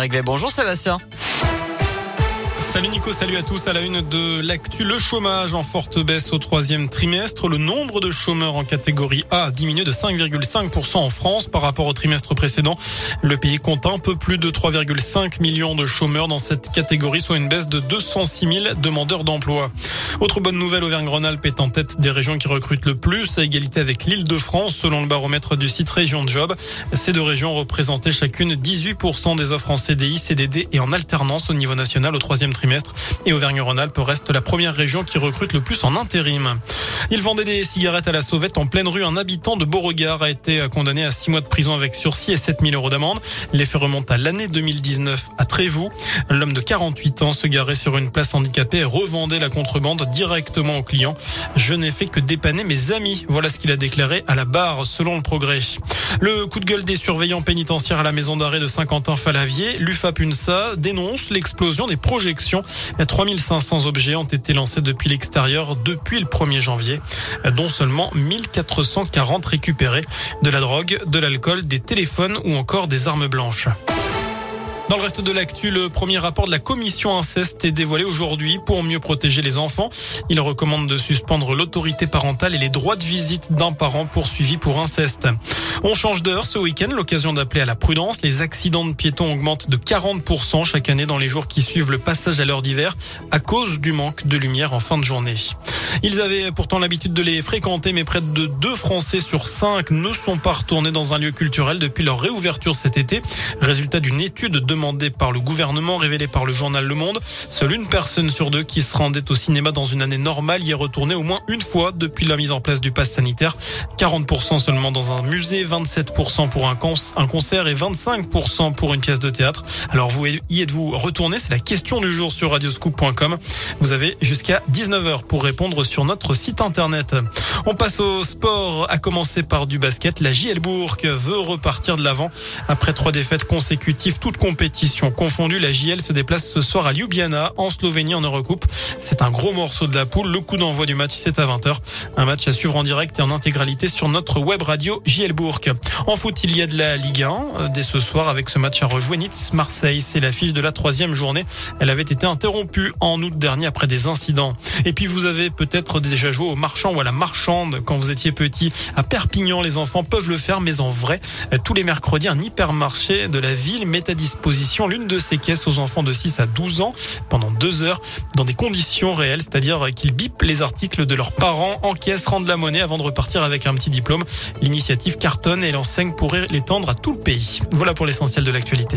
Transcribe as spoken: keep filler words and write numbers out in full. Rigler, bonjour Sébastien. Salut Nico, salut à tous. À la une de l'actu, le chômage en forte baisse au troisième trimestre. Le nombre de chômeurs en catégorie A a diminué de cinq virgule cinq pour cent en France par rapport au trimestre précédent. Le pays compte un peu plus de trois virgule cinq millions de chômeurs dans cette catégorie, soit une baisse de deux cent six mille demandeurs d'emploi. Autre bonne nouvelle, Auvergne-Rhône-Alpes est en tête des régions qui recrutent le plus, à égalité avec l'Île-de-France, selon le baromètre du site Région Job. Ces deux régions représentaient chacune dix-huit pour cent des offres en C D I, C D D et en alternance au niveau national au troisième trimestre. Et Auvergne-Rhône-Alpes reste la première région qui recrute le plus en intérim. Il vendait des cigarettes à la sauvette en pleine rue. Un habitant de Beauregard a été condamné à six mois de prison avec sursis et sept mille euros d'amende. Les faits remontent à l'année deux mille dix-neuf à Trévoux. L'homme de quarante-huit ans se garait sur une place handicapée et revendait la contrebande directement aux clients. Je n'ai fait que dépanner mes amis. Voilà ce qu'il a déclaré à la barre, selon le Progrès. Le coup de gueule des surveillants pénitentiaires à la maison d'arrêt de Saint-Quentin-Fallavier. L'U F A P UNSA dénonce l'explosion des projections. trois mille cinq cents objets ont été lancés depuis l'extérieur depuis le premier janvier, dont seulement mille quatre cent quarante récupérés. De la drogue, de l'alcool, des téléphones ou encore des armes blanches. Dans le reste de l'actu, le premier rapport de la commission inceste est dévoilé aujourd'hui pour mieux protéger les enfants. Il recommande de suspendre l'autorité parentale et les droits de visite d'un parent poursuivi pour inceste. On change d'heure ce week-end, l'occasion d'appeler à la prudence. Les accidents de piétons augmentent de quarante pour cent chaque année dans les jours qui suivent le passage à l'heure d'hiver à cause du manque de lumière en fin de journée. Ils avaient pourtant l'habitude de les fréquenter, mais près de deux Français sur cinq ne sont pas retournés dans un lieu culturel depuis leur réouverture cet été. Résultat d'une étude de demandé par le gouvernement, révélé par le journal Le Monde. Seule une personne sur deux qui se rendait au cinéma dans une année normale y est retournée au moins une fois depuis la mise en place du pass sanitaire. quarante pour cent seulement dans un musée, vingt-sept pour cent pour un, cons- un concert et vingt-cinq pour cent pour une pièce de théâtre. Alors vous y êtes-vous retourné? C'est la question du jour sur radioscoop point com. Vous avez jusqu'à dix-neuf heures pour répondre sur notre site internet. On passe au sport, à commencer par du basket. La J L Bourg veut repartir de l'avant après trois défaites consécutives, toutes compétitions confondue, la J L se déplace ce soir à Ljubljana, en Slovénie, en Eurocoupe. C'est un gros morceau de la poule. Le coup d'envoi du match, c'est à vingt heures. Un match à suivre en direct et en intégralité sur notre web radio J L Bourg. En foot, il y a de la Ligue un. Dès ce soir, avec ce match à rejouer, Nice-Marseille. C'est l'affiche de la troisième journée. Elle avait été interrompue en août dernier après des incidents. Et puis, vous avez peut-être déjà joué au marchand ou à la marchande quand vous étiez petit. À Perpignan, les enfants peuvent le faire, mais en vrai, tous les mercredis, un hypermarché de la ville met à disposition l'une de ces caisses aux enfants de six à douze ans pendant deux heures dans des conditions réelles, c'est-à-dire qu'ils bipent les articles de leurs parents, encaissent, rendent la monnaie avant de repartir avec un petit diplôme. L'initiative cartonne et l'enseigne pourrait l'étendre à tout le pays. Voilà pour l'essentiel de l'actualité.